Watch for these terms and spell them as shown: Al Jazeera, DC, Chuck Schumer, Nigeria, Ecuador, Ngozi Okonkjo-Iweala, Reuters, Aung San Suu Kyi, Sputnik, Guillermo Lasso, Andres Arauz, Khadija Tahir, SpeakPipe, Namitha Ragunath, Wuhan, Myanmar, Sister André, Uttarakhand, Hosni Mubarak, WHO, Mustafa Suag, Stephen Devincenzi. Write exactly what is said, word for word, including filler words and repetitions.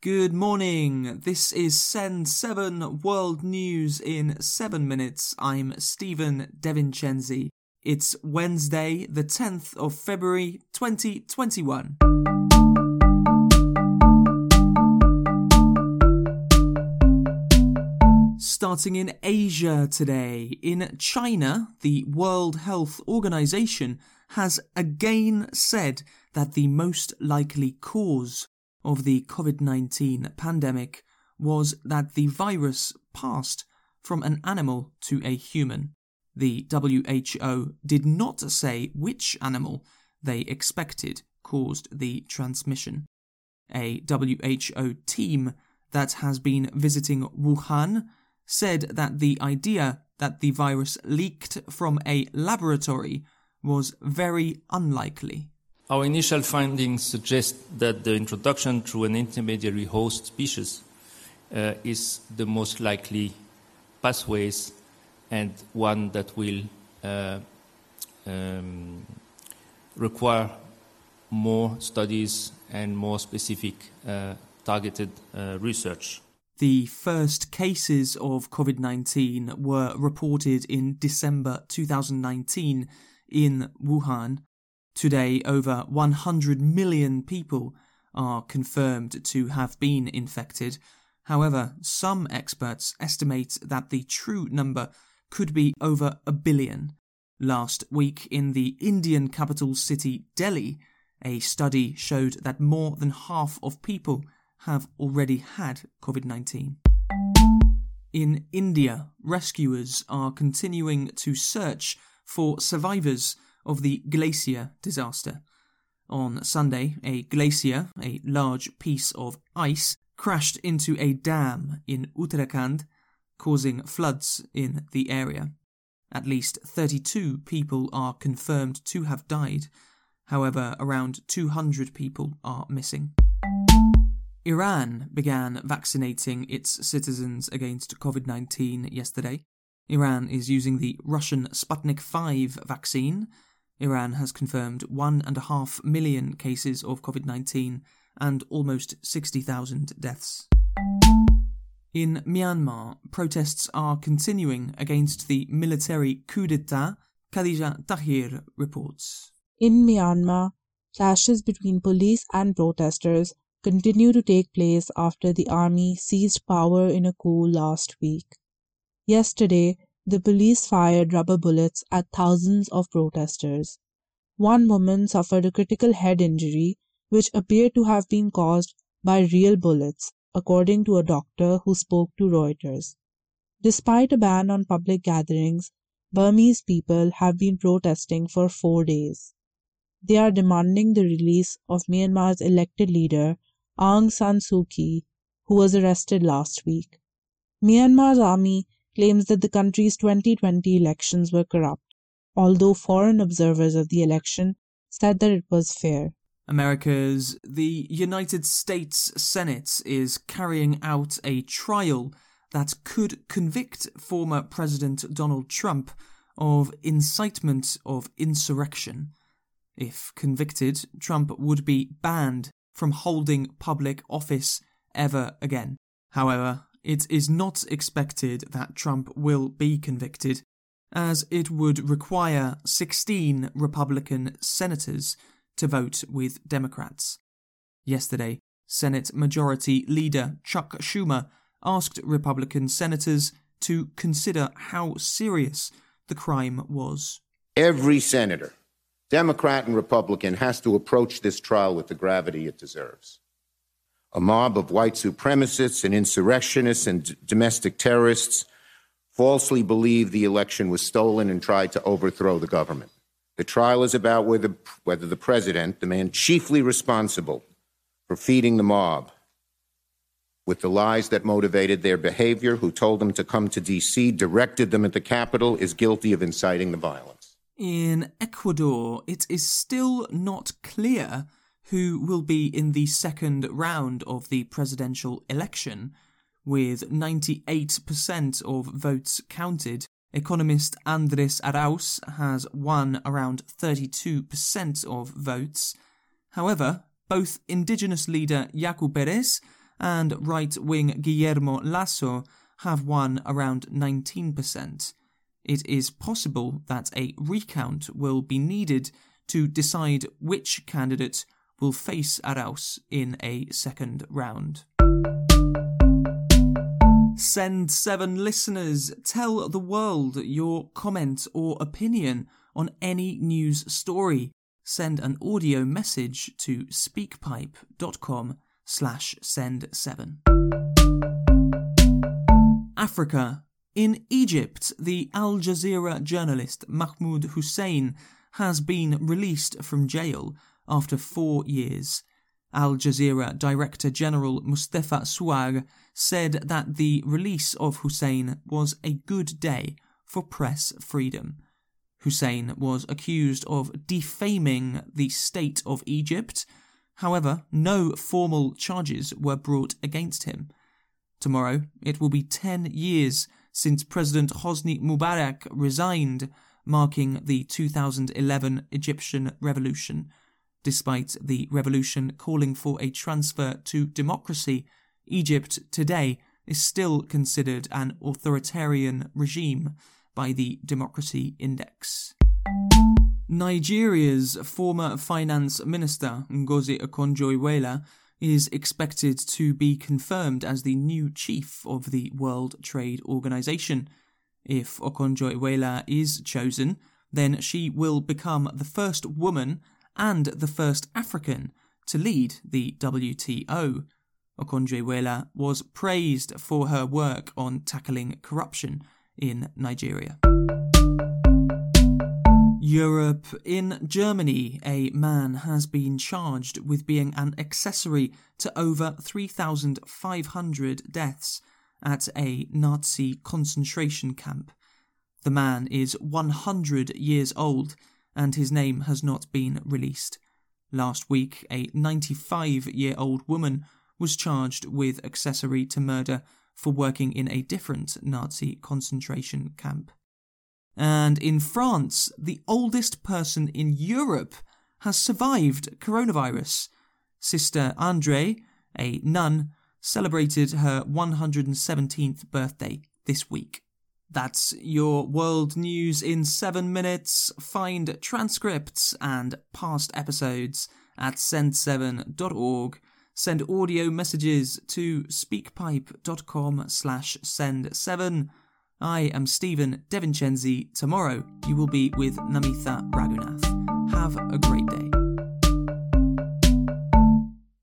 Good morning, this is Send seven World News in seven minutes, I'm Stephen Devincenzi. It's Wednesday the tenth of February twenty twenty-one. Starting in Asia today, in China, the World Health Organization has again said that the most likely cause of the COVID nineteen pandemic was that the virus passed from an animal to a human. The W H O did not say which animal they expected caused the transmission. A W H O team that has been visiting Wuhan said that the idea that the virus leaked from a laboratory was very unlikely. Our initial findings suggest that the introduction through an intermediary host species uh, is the most likely pathways and one that will uh, um, require more studies and more specific uh, targeted uh, research. The first cases of COVID nineteen were reported in December two thousand nineteen in Wuhan. Today, over one hundred million people are confirmed to have been infected. However, some experts estimate that the true number could be over a billion. Last week, in the Indian capital city Delhi, a study showed that more than half of people have already had COVID nineteen. In India, rescuers are continuing to search for survivors of the glacier disaster. On Sunday, a glacier, a large piece of ice, crashed into a dam in Uttarakhand, causing floods in the area. At least thirty-two people are confirmed to have died. However, around two hundred people are missing. Iran began vaccinating its citizens against COVID nineteen yesterday. Iran is using the Russian Sputnik five vaccine. Iran has confirmed one point five million cases of COVID nineteen and almost sixty thousand deaths. In Myanmar, protests are continuing against the military coup d'etat, Khadija Tahir reports. In Myanmar, clashes between police and protesters continue to take place after the army seized power in a coup last week. Yesterday, the police fired rubber bullets at thousands of protesters. One woman suffered a critical head injury, which appeared to have been caused by real bullets, according to a doctor who spoke to Reuters. Despite a ban on public gatherings, Burmese people have been protesting for four days. They are demanding the release of Myanmar's elected leader, Aung San Suu Kyi, who was arrested last week. Myanmar's army claims that the country's twenty twenty elections were corrupt, although foreign observers of the election said that it was fair. America's The United States Senate is carrying out a trial that could convict former President Donald Trump of incitement of insurrection. If convicted, Trump would be banned from holding public office ever again. However, it is not expected that Trump will be convicted, as it would require sixteen Republican senators to vote with Democrats. Yesterday, Senate Majority Leader Chuck Schumer asked Republican senators to consider how serious the crime was. Every senator, Democrat and Republican, has to approach this trial with the gravity it deserves. A mob of white supremacists and insurrectionists and d- domestic terrorists falsely believed the election was stolen and tried to overthrow the government. The trial is about whether, whether the president, the man chiefly responsible for feeding the mob with the lies that motivated their behavior, who told them to come to D C, directed them at the Capitol, is guilty of inciting the violence. In Ecuador, it is still not clear who will be in the second round of the presidential election. With ninety-eight percent of votes counted, economist Andres Arauz has won around thirty-two percent of votes. However, both indigenous leader Yaku Pérez and right-wing Guillermo Lasso have won around nineteen percent. It is possible that a recount will be needed to decide which candidate will face Arauz in a second round. Send seven listeners, tell the world your comment or opinion on any news story. Send an audio message to speakpipe dot com slash send seven. Africa. In Egypt, the Al Jazeera journalist Mahmoud Hussein has been released from jail after four years. Al Jazeera Director General Mustafa Suag said that the release of Hussein was a good day for press freedom. Hussein was accused of defaming the state of Egypt. However, no formal charges were brought against him. Tomorrow, it will be ten years since President Hosni Mubarak resigned, marking the two thousand eleven Egyptian revolution. Despite the revolution calling for a transfer to democracy, Egypt today is still considered an authoritarian regime by the Democracy Index. Nigeria's former finance minister, Ngozi Okonjo-Iweala, is expected to be confirmed as the new chief of the World Trade Organization. If Okonjo-Iweala is chosen, then she will become the first woman and the first African to lead the W T O. Okonjo-Iweala was praised for her work on tackling corruption in Nigeria. Europe. In Germany, a man has been charged with being an accessory to over three thousand five hundred deaths at a Nazi concentration camp. The man is one hundred years old and his name has not been released. Last week, a ninety-five-year-old woman was charged with accessory to murder for working in a different Nazi concentration camp. And in France, the oldest person in Europe has survived coronavirus. Sister André, a nun, celebrated her one hundred seventeenth birthday this week. That's your world news in seven minutes. Find transcripts and past episodes at send seven dot org. Send audio messages to speakpipe dot com slash send seven. I am Stephen Devincenzi. Tomorrow you will be with Namitha Ragunath. Have a great day.